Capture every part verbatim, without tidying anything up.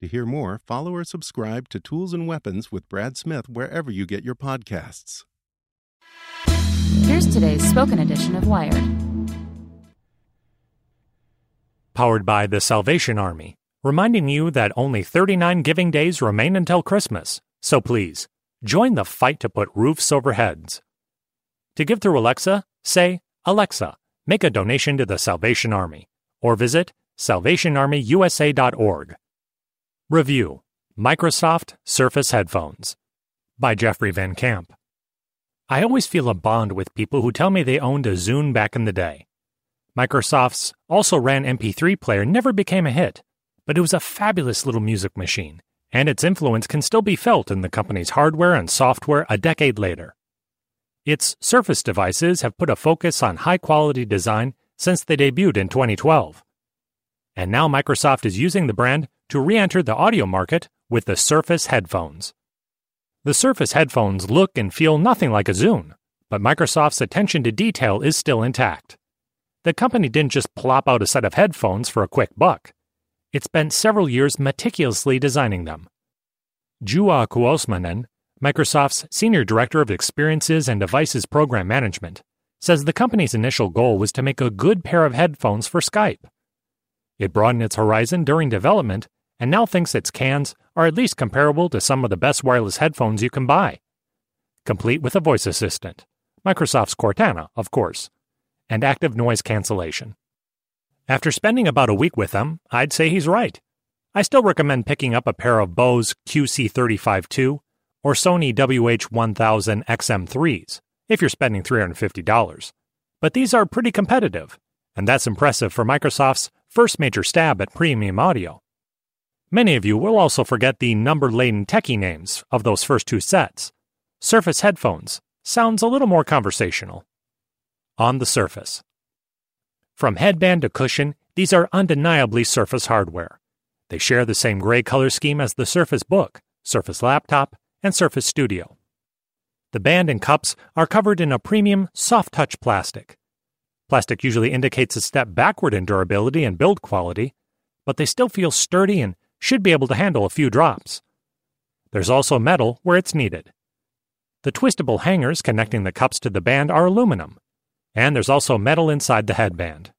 To hear more, follow or subscribe to Tools and Weapons with Brad Smith wherever you get your podcasts. Here's today's spoken edition of Wired. Powered by the Salvation Army, reminding you that only thirty-nine giving days remain until Christmas. So please, join the fight to put roofs over heads. To give through Alexa, say, "Alexa, make a donation to the Salvation Army," or visit salvation army u s a dot org. Review: Microsoft Surface Headphones by Jeffrey Van Camp. I always feel a bond with people who tell me they owned a Zune back in the day. Microsoft's also-ran M P three player never became a hit, but it was a fabulous little music machine, and its influence can still be felt in the company's hardware and software a decade later. Its Surface devices have put a focus on high-quality design since they debuted in twenty twelve. And now Microsoft is using the brand to re-enter the audio market with the Surface headphones. The Surface headphones look and feel nothing like a Zune, but Microsoft's attention to detail is still intact. The company didn't just plop out a set of headphones for a quick buck. It spent several years meticulously designing them. Juha Kuosmanen, Microsoft's Senior Director of Experiences and Devices Program Management, says the company's initial goal was to make a good pair of headphones for Skype. It broadened its horizon during development and now thinks its cans are at least comparable to some of the best wireless headphones you can buy. Complete with a voice assistant, Microsoft's Cortana, of course, and active noise cancellation. After spending about a week with them, I'd say he's right. I still recommend picking up a pair of Bose Q C thirty-five two or Sony W H one thousand X M threes if you're spending three hundred fifty dollars. But these are pretty competitive, and that's impressive for Microsoft's first major stab at premium audio. Many of you will also forget the number-laden techie names of those first two sets. Surface headphones sounds a little more conversational. On the Surface. From headband to cushion, these are undeniably Surface hardware. They share the same gray color scheme as the Surface Book, Surface Laptop, and Surface Studio. The band and cups are covered in a premium soft-touch plastic. Plastic usually indicates a step backward in durability and build quality, but they still feel sturdy and should be able to handle a few drops. There's also metal where it's needed. The twistable hangers connecting the cups to the band are aluminum, and there's also metal inside the headband.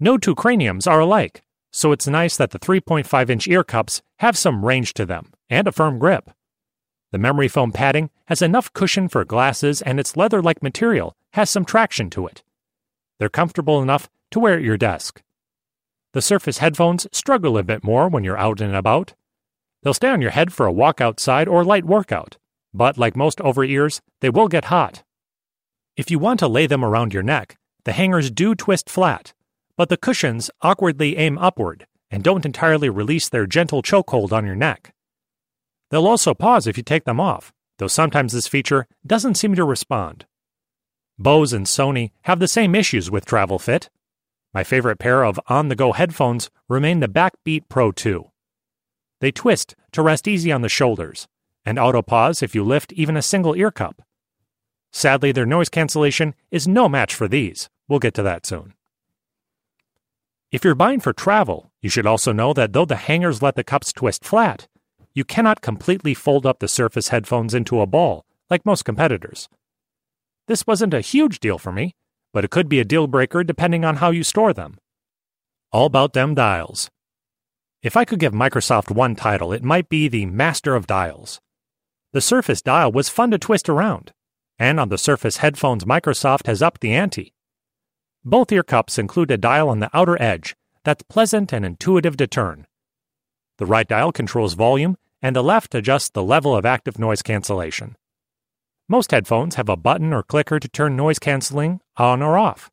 No two craniums are alike, so it's nice that the three point five inch ear cups have some range to them and a firm grip. The memory foam padding has enough cushion for glasses, and its leather-like material has some traction to it. They're comfortable enough to wear at your desk. The Surface headphones struggle a bit more when you're out and about. They'll stay on your head for a walk outside or light workout, but like most over-ears, they will get hot. If you want to lay them around your neck, the hangers do twist flat, but the cushions awkwardly aim upward and don't entirely release their gentle chokehold on your neck. They'll also pause if you take them off, though sometimes this feature doesn't seem to respond. Bose and Sony have the same issues with travel fit. My favorite pair of on-the-go headphones remain the BackBeat Pro two. They twist to rest easy on the shoulders, and auto-pause if you lift even a single ear cup. Sadly, their noise cancellation is no match for these. We'll get to that soon. If you're buying for travel, you should also know that though the hangers let the cups twist flat, you cannot completely fold up the Surface headphones into a ball like most competitors. This wasn't a huge deal for me, but it could be a deal-breaker depending on how you store them. All about them dials. If I could give Microsoft one title, it might be the Master of Dials. The Surface dial was fun to twist around, and on the Surface headphones Microsoft has upped the ante. Both ear cups include a dial on the outer edge that's pleasant and intuitive to turn. The right dial controls volume, and the left adjusts the level of active noise cancellation. Most headphones have a button or clicker to turn noise canceling on or off.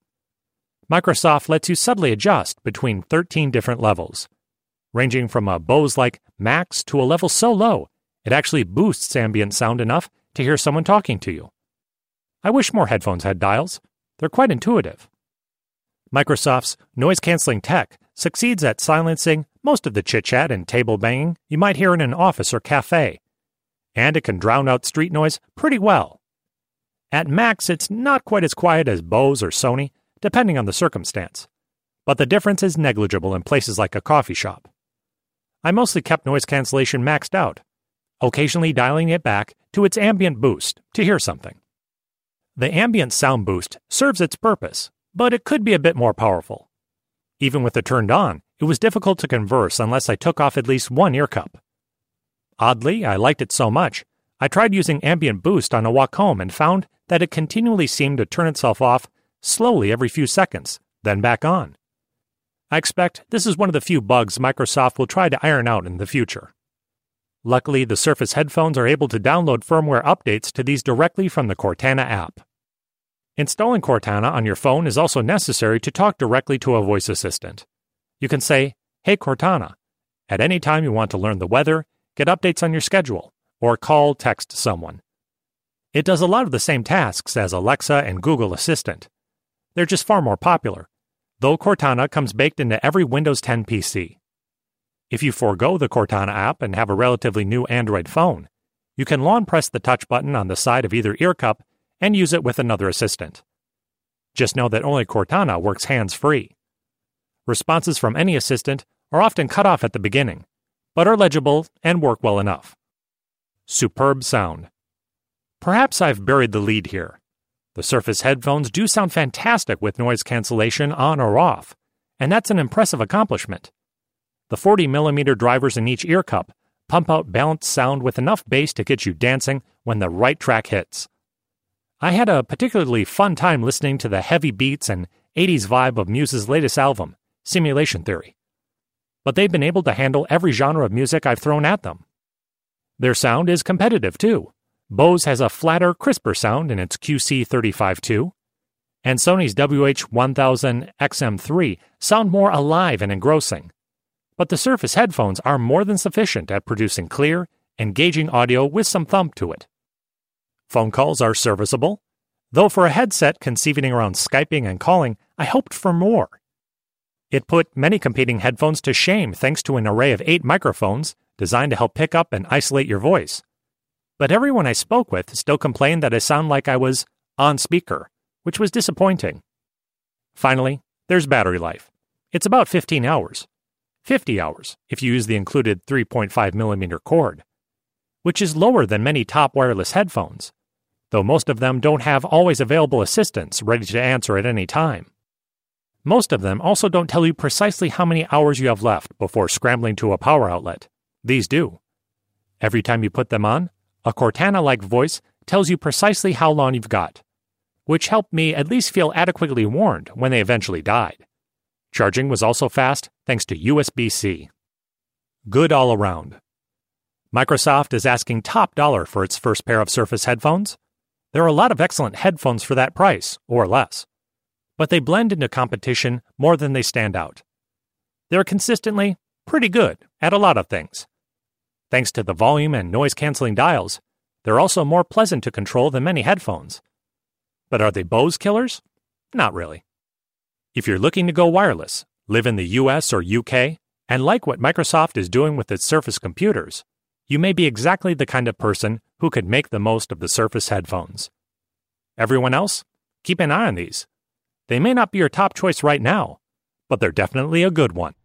Microsoft lets you subtly adjust between thirteen different levels, ranging from a Bose-like max to a level so low it actually boosts ambient sound enough to hear someone talking to you. I wish more headphones had dials. They're quite intuitive. Microsoft's noise-canceling tech succeeds at silencing most of the chit-chat and table banging you might hear in an office or cafe, and it can drown out street noise pretty well. At max, it's not quite as quiet as Bose or Sony, depending on the circumstance, but the difference is negligible in places like a coffee shop. I mostly kept noise cancellation maxed out, occasionally dialing it back to its ambient boost to hear something. The ambient sound boost serves its purpose, but it could be a bit more powerful. Even with it turned on, it was difficult to converse unless I took off at least one ear cup. Oddly, I liked it so much, I tried using ambient boost on a walk home and found that it continually seemed to turn itself off slowly every few seconds, then back on. I expect this is one of the few bugs Microsoft will try to iron out in the future. Luckily, the Surface headphones are able to download firmware updates to these directly from the Cortana app. Installing Cortana on your phone is also necessary to talk directly to a voice assistant. You can say, "Hey Cortana," at any time you want to learn the weather, get updates on your schedule, or call, text someone. It does a lot of the same tasks as Alexa and Google Assistant. They're just far more popular, though Cortana comes baked into every Windows ten P C. If you forego the Cortana app and have a relatively new Android phone, you can long press the touch button on the side of either ear cup and use it with another assistant. Just know that only Cortana works hands-free. Responses from any assistant are often cut off at the beginning, but are legible and work well enough. Superb sound. Perhaps I've buried the lead here. The Surface headphones do sound fantastic with noise cancellation on or off, and that's an impressive accomplishment. The forty millimeter drivers in each ear cup pump out balanced sound with enough bass to get you dancing when the right track hits. I had a particularly fun time listening to the heavy beats and eighties vibe of Muse's latest album, Simulation Theory. But they've been able to handle every genre of music I've thrown at them. Their sound is competitive, too. Bose has a flatter, crisper sound in its Q C thirty-five two, and Sony's W H one thousand X M three sound more alive and engrossing. But the Surface headphones are more than sufficient at producing clear, engaging audio with some thump to it. Phone calls are serviceable, though for a headset conceiving around Skyping and calling, I hoped for more. It put many competing headphones to shame thanks to an array of eight microphones designed to help pick up and isolate your voice. But everyone I spoke with still complained that I sound like I was on speaker, which was disappointing. Finally, there's battery life. It's about fifteen hours. fifty hours if you use the included three point five millimeter cord, which is lower than many top wireless headphones, though most of them don't have always available assistants ready to answer at any time. Most of them also don't tell you precisely how many hours you have left before scrambling to a power outlet. These do. Every time you put them on, a Cortana-like voice tells you precisely how long you've got, which helped me at least feel adequately warned when they eventually died. Charging was also fast thanks to U S B C. Good all around. Microsoft is asking top dollar for its first pair of Surface headphones. There are a lot of excellent headphones for that price, or less, but they blend into competition more than they stand out. They're consistently pretty good at a lot of things. Thanks to the volume and noise-canceling dials, they're also more pleasant to control than many headphones. But are they Bose killers? Not really. If you're looking to go wireless, live in the U S or U K, and like what Microsoft is doing with its Surface computers, you may be exactly the kind of person who could make the most of the Surface headphones. Everyone else, keep an eye on these. They may not be your top choice right now, but they're definitely a good one.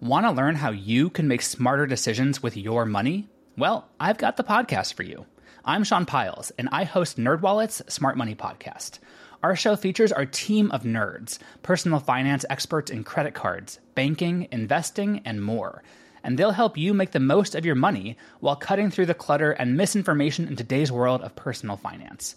Want to learn how you can make smarter decisions with your money? Well, I've got the podcast for you. I'm Sean Piles, and I host NerdWallet's Smart Money Podcast. Our show features our team of nerds, personal finance experts in credit cards, banking, investing, and more. And they'll help you make the most of your money while cutting through the clutter and misinformation in today's world of personal finance.